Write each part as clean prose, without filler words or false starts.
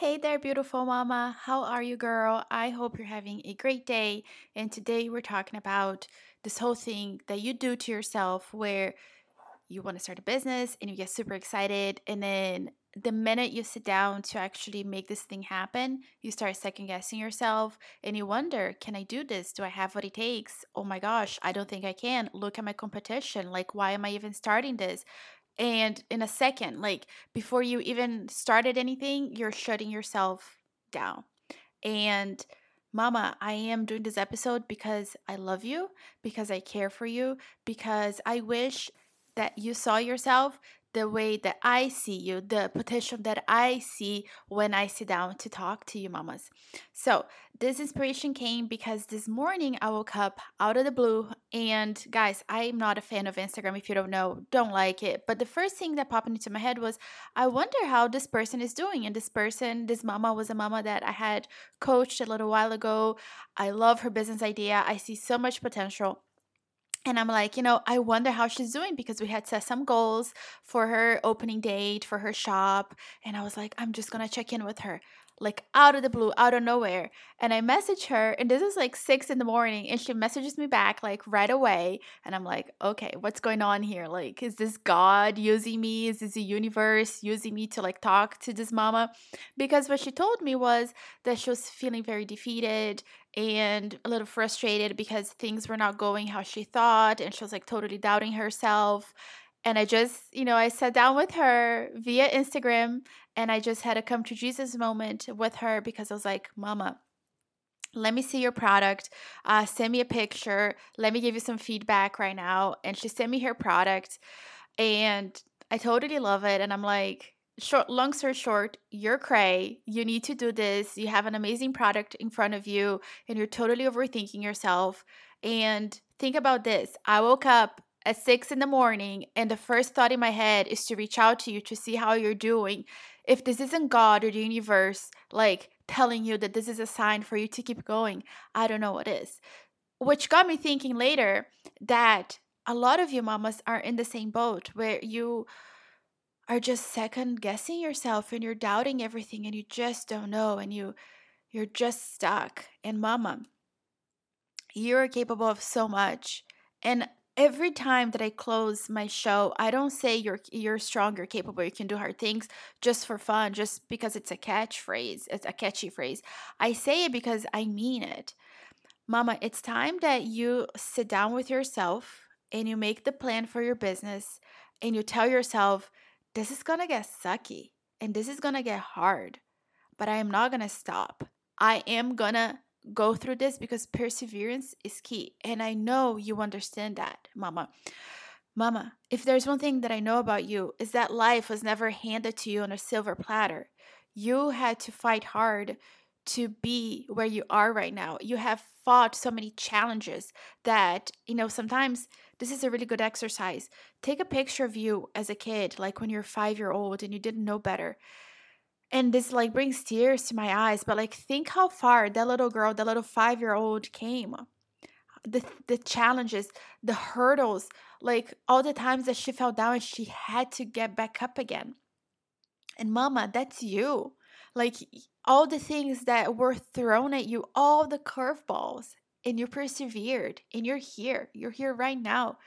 Hey there, beautiful mama. How are you, girl? I hope you're having a great day. And today we're talking about this whole thing that you do to yourself where you want to start a business and you get super excited. And then the minute you sit down to actually make this thing happen, you start second guessing yourself and you wonder, can I do this? Do I have what it takes? Oh my gosh, I don't think I can. Look at my competition. Like, why am I even starting this? And in a second, like before you even started anything, you're shutting yourself down. And mama, I am doing this episode because I love you, because I care for you, because I wish that you saw yourself the way that I see you, the potential that I see when I sit down to talk to you, mamas. So this inspiration came because this morning I woke up out of the blue, and guys, I'm not a fan of Instagram. If you don't know, don't like it. But the first thing that popped into my head was, I wonder how this person is doing. And this mama was a mama that I had coached a little while ago. I love her business idea. I see so much potential. And I'm like, I wonder how she's doing, because we had set some goals for her opening date, for her shop. And I was like, I'm just going to check in with her, like out of the blue, out of nowhere. And I message her, and this is like 6 a.m. and she messages me back like right away. And I'm like, okay, what's going on here? Like, is this God using me? Is this the universe using me to like talk to this mama? Because what she told me was that she was feeling very defeated and a little frustrated because things were not going how she thought. And she was like totally doubting herself. And I just, I sat down with her via Instagram, and I just had a come to Jesus moment with her, because I was like, mama, let me see your product. Send me a picture. Let me give you some feedback right now. And she sent me her product, and I totally love it. And I'm like, long story short, you're cray. You need to do this. You have an amazing product in front of you, and you're totally overthinking yourself. And think about this. I woke up at 6 a.m, and the first thought in my head is to reach out to you to see how you're doing. If this isn't God or the universe, like telling you that this is a sign for you to keep going, I don't know what is. Which got me thinking later that a lot of you mamas are in the same boat, where you are just second guessing yourself and you're doubting everything, and you just don't know, and you're just stuck. And mama, you're capable of so much. And every time that I close my show, I don't say you're strong, you're capable, you can do hard things just for fun, just because it's a catchphrase, it's a catchy phrase. I say it because I mean it. Mama, it's time that you sit down with yourself and you make the plan for your business, and you tell yourself, this is going to get sucky and this is going to get hard, but I am not going to stop. I am going to go through this because perseverance is key. And I know you understand that, mama. Mama, if there's one thing that I know about you, is that life was never handed to you on a silver platter. You had to fight hard to be where you are right now. You have fought so many challenges that, sometimes this is a really good exercise. Take a picture of you as a kid, like when you're 5 years old and you didn't know better. And this like brings tears to my eyes, but like think how far that little girl, that little 5-year-old came. The challenges, the hurdles, like all the times that she fell down and she had to get back up again. And mama, that's you. Like all the things that were thrown at you, all the curveballs, and you persevered, and you're here. You're here right now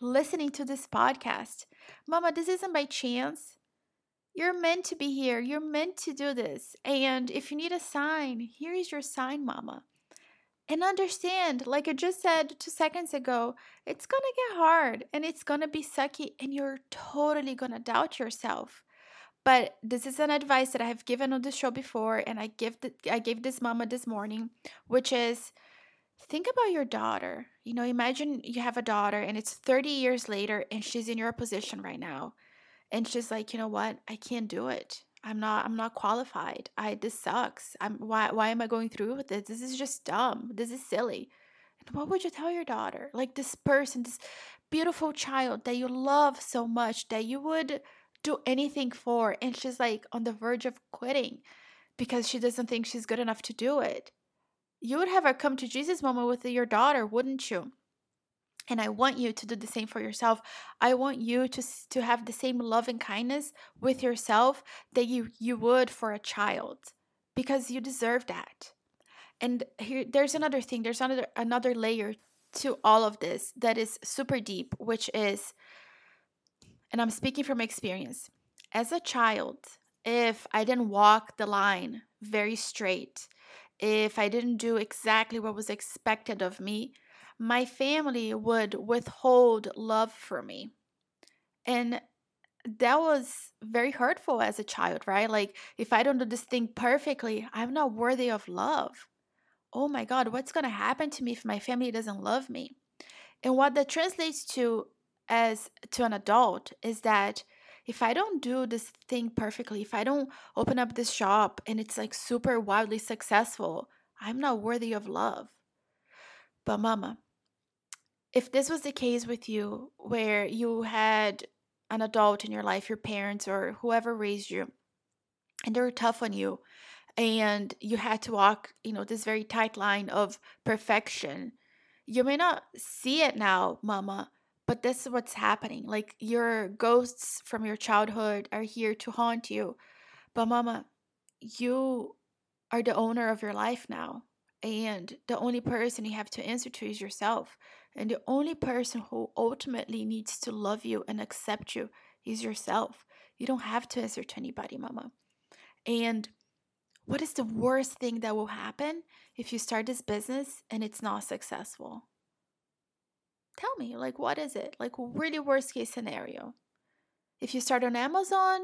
listening to this podcast. Mama, this isn't by chance. You're meant to be here. You're meant to do this. And if you need a sign, here is your sign, mama. And understand, like I just said 2 seconds ago, it's going to get hard and it's going to be sucky, and you're totally going to doubt yourself. But this is an advice that I have given on the show before, and I gave this mama this morning, which is, think about your daughter. Imagine you have a daughter and it's 30 years later and she's in your position right now. And she's like, you know what? I can't do it. I'm not qualified. This sucks. Why am I going through with this? This is just dumb. This is silly. And what would you tell your daughter? Like this person, this beautiful child that you love so much, that you would do anything for. And she's like on the verge of quitting because she doesn't think she's good enough to do it. You would have a come to Jesus moment with your daughter, wouldn't you? And I want you to do the same for yourself. I want you to have the same love and kindness with yourself that you would for a child. because you deserve that. And here, there's another thing. There's another layer to all of this that is super deep, which is, and I'm speaking from experience, as a child, if I didn't walk the line very straight, if I didn't do exactly what was expected of me, my family would withhold love from me. And that was very hurtful as a child, right? Like, if I don't do this thing perfectly, I'm not worthy of love. Oh my God, what's going to happen to me if my family doesn't love me? And what that translates to as to an adult is that if I don't do this thing perfectly, if I don't open up this shop and it's like super wildly successful, I'm not worthy of love. But mama, if this was the case with you, where you had an adult in your life, your parents or whoever raised you, and they were tough on you, and you had to walk, this very tight line of perfection, you may not see it now, mama, but this is what's happening. Like, your ghosts from your childhood are here to haunt you. But mama, you are the owner of your life now. And the only person you have to answer to is yourself. And the only person who ultimately needs to love you and accept you is yourself. You don't have to answer to anybody, mama. And what is the worst thing that will happen if you start this business and it's not successful? Tell me, what is it? Really worst case scenario. If you start on Amazon,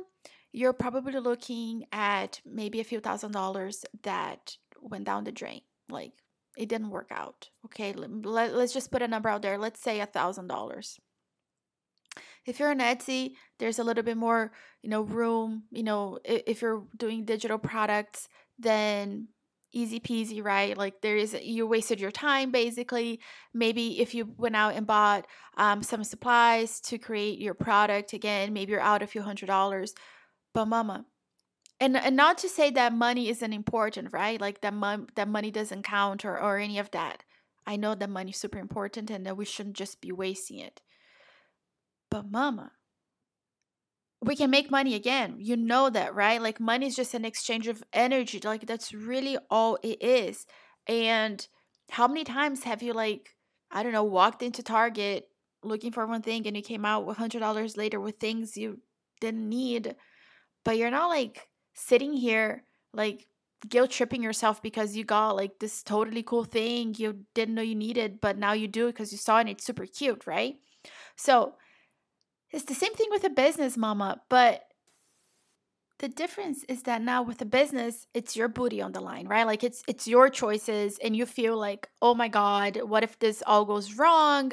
you're probably looking at maybe a few $1,000 that went down the drain. It didn't work out. Okay, let's just put a number out there. Let's say $1,000. If you're on Etsy, there's a little bit more, room. If you're doing digital products, then easy peasy, right? You wasted your time basically. Maybe if you went out and bought some supplies to create your product, again, maybe you're out a few $100. But mama, and not to say that money isn't important, right? That money doesn't count or any of that. I know that money is super important and that we shouldn't just be wasting it. But mama, we can make money again. You know that, right? Money is just an exchange of energy. That's really all it is. And how many times have you, walked into Target looking for one thing and you came out $100 later with things you didn't need, but you're not, sitting here, guilt tripping yourself because you got, this totally cool thing you didn't know you needed, but now you do because you saw it and it's super cute, right? So it's the same thing with a business, mama, but the difference is that now with a business, it's your booty on the line, right? It's your choices and you feel like, oh my God, what if this all goes wrong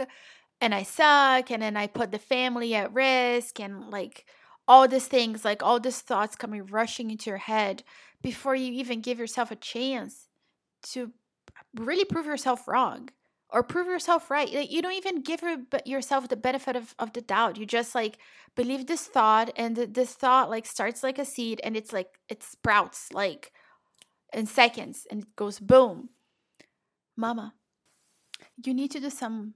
and I suck and then I put the family at risk and all these things, all these thoughts coming rushing into your head before you even give yourself a chance to really prove yourself wrong. Or prove yourself right. You don't even give yourself the benefit of the doubt. You just believe this thought, and this thought starts like a seed, and it's it sprouts in seconds, and it goes boom. Mama, you need to do some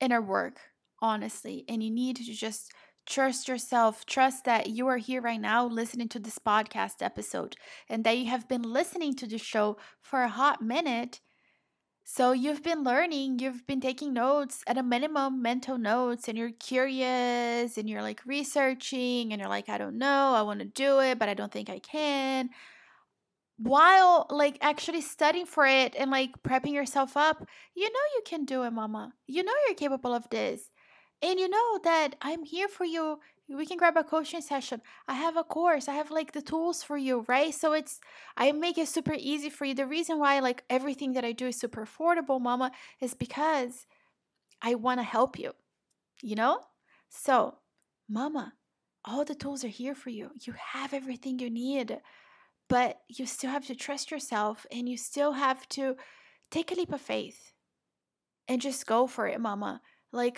inner work, honestly, and you need to just trust yourself. Trust that you are here right now listening to this podcast episode, and that you have been listening to the show for a hot minute. So you've been learning, you've been taking notes, at a minimum, mental notes, and you're curious, and you're researching, and you're I don't know, I want to do it, but I don't think I can. While actually studying for it and prepping yourself up, you can do it, mama. You're capable of this. And you know that I'm here for you. We can grab a coaching session. I have a course. I have the tools for you, right? So I make it super easy for you. The reason why everything that I do is super affordable, mama, is because I want to help you, So mama, all the tools are here for you. You have everything you need, but you still have to trust yourself and you still have to take a leap of faith and just go for it, mama.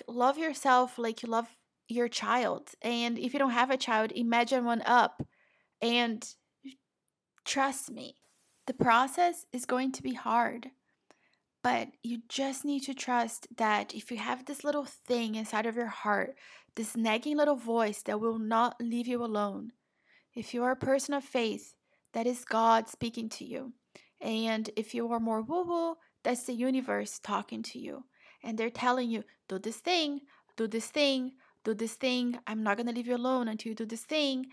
Love yourself like you love your child, and if you don't have a child, imagine one up. And trust me, the process is going to be hard, but you just need to trust that if you have this little thing inside of your heart, this nagging little voice that will not leave you alone, if you are a person of faith, that is God speaking to you. And if you are more woo-woo, that's the universe talking to you. And they're telling you, do this thing, do this thing, do this thing. I'm not going to leave you alone until you do this thing.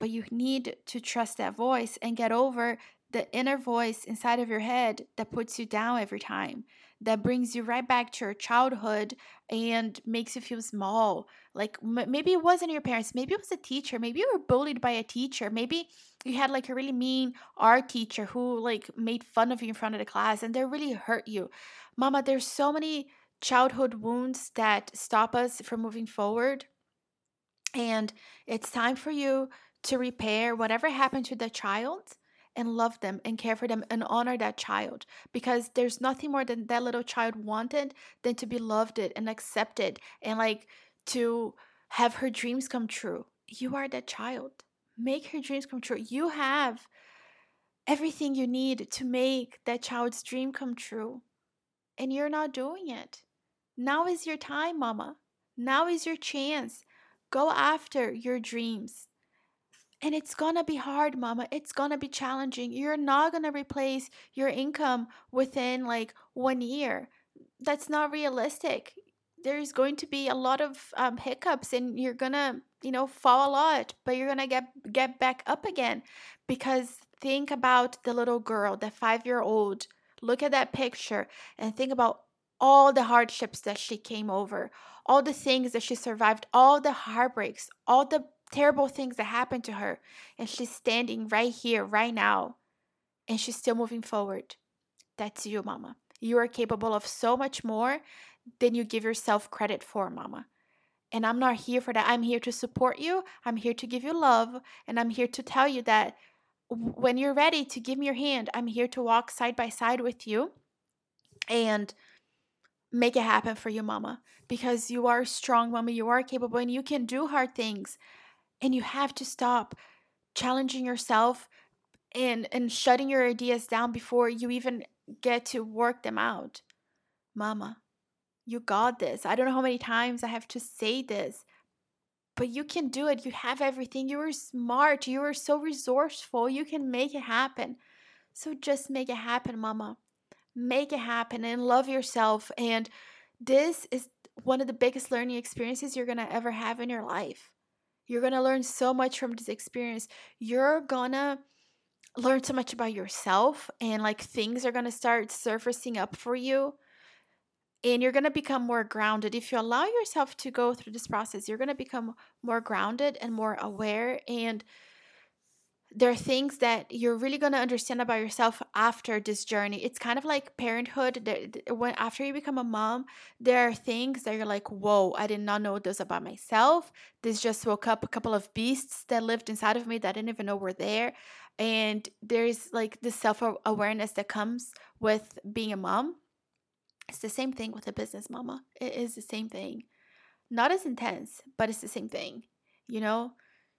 But you need to trust that voice and get over the inner voice inside of your head that puts you down every time, that brings you right back to your childhood and makes you feel small. Like maybe it wasn't your parents, maybe it was a teacher, maybe you were bullied by a teacher, maybe you had like a really mean art teacher who like made fun of you in front of the class and they really hurt you. Mama, there's so many childhood wounds that stop us from moving forward, and it's time for you to repair whatever happened to the child and love them and care for them and honor that child, because there's nothing more than that little child wanted than to be loved and accepted and like to have her dreams come true. You are that child. Make her dreams come true. You have everything you need to make that child's dream come true, and you're not doing it. Now is your time, Mama. Now is your chance. Go after your dreams. And it's gonna be hard, Mama. It's gonna be challenging. You're not gonna replace your income within like 1 year. That's not realistic. There's going to be a lot of hiccups, and you're gonna, fall a lot, but you're gonna get back up again. Because think about the little girl, the 5-year-old. Look at that picture and think about all the hardships that she came over, all the things that she survived, all the heartbreaks, all the terrible things that happened to her, and she's standing right here, right now, and she's still moving forward. That's you, Mama. You are capable of so much more than you give yourself credit for, Mama. And I'm not here for that. I'm here to support you. I'm here to give you love, and I'm here to tell you that when you're ready to give me your hand, I'm here to walk side by side with you and make it happen for you, Mama, because you are strong, Mama. You are capable, and you can do hard things. And you have to stop challenging yourself and shutting your ideas down before you even get to work them out. Mama, you got this. I don't know how many times I have to say this, but you can do it. You have everything. You are smart. You are so resourceful. You can make it happen. So just make it happen, Mama. Make it happen and love yourself. And this is one of the biggest learning experiences you're going to ever have in your life. You're going to learn so much from this experience. You're going to learn so much about yourself, and like things are going to start surfacing up for you, and you're going to become more grounded. If you allow yourself to go through this process, you're going to become more grounded and more aware. And there are things that you're really going to understand about yourself after this journey. It's kind of like parenthood. When after you become a mom, there are things that you're like, whoa, I did not know this about myself. This just woke up a couple of beasts that lived inside of me that I didn't even know were there. And there's like this self-awareness that comes with being a mom. It's the same thing with a business, Mama. It is the same thing. Not as intense, but it's the same thing,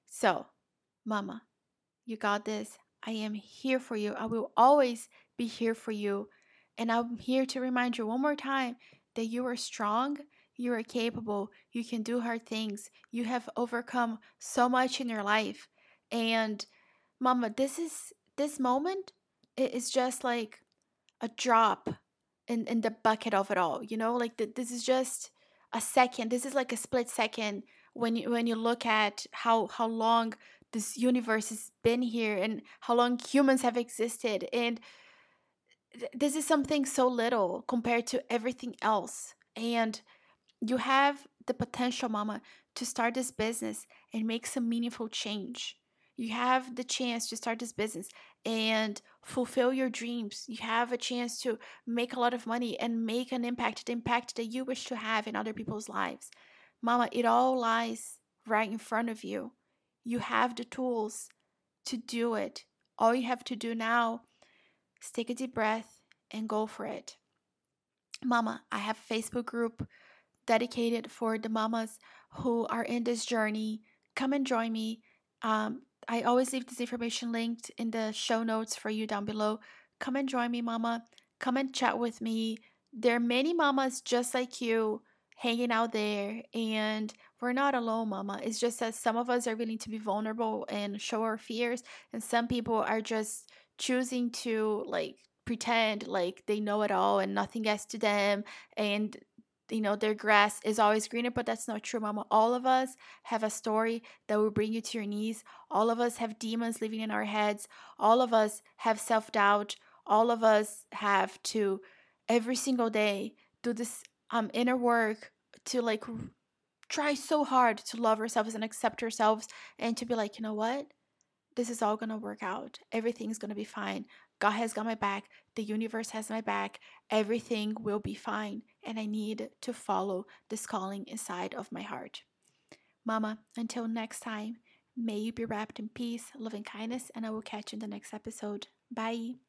So, Mama, you got this. I am here for you. I will always be here for you. And I'm here to remind you one more time that you are strong, you are capable, you can do hard things. You have overcome so much in your life. And Mama, this moment is just like a drop in the bucket of it all. This is just a second. This is like a split second when you look at how long this universe has been here and how long humans have existed. And this is something so little compared to everything else. And you have the potential, Mama, to start this business and make some meaningful change. You have the chance to start this business and fulfill your dreams. You have a chance to make a lot of money and make an impact, the impact that you wish to have in other people's lives. Mama, it all lies right in front of you. You have the tools to do it. All you have to do now is take a deep breath and go for it. Mama, I have a Facebook group dedicated for the mamas who are in this journey. Come and join me. I always leave this information linked in the show notes for you down below. Come and join me, Mama. Come and chat with me. There are many mamas just like you hanging out there, and we're not alone, mama. It's just that some of us are willing to be vulnerable and show our fears, and some people are just choosing to pretend like they know it all and nothing gets to them, and their grass is always greener. But that's not true, mama. All of us have a story that will bring you to your knees. All of us have demons living in our heads. All of us have self-doubt. All of us have to every single day do this inner work to try so hard to love ourselves and accept ourselves, and to be like, you know what, this is all gonna work out. Everything's gonna be fine. God has got my back. The universe has my back. Everything will be fine. And I need to follow this calling inside of my heart. Mama, until next time, may you be wrapped in peace, love, and kindness, and I will catch you in the next episode. Bye.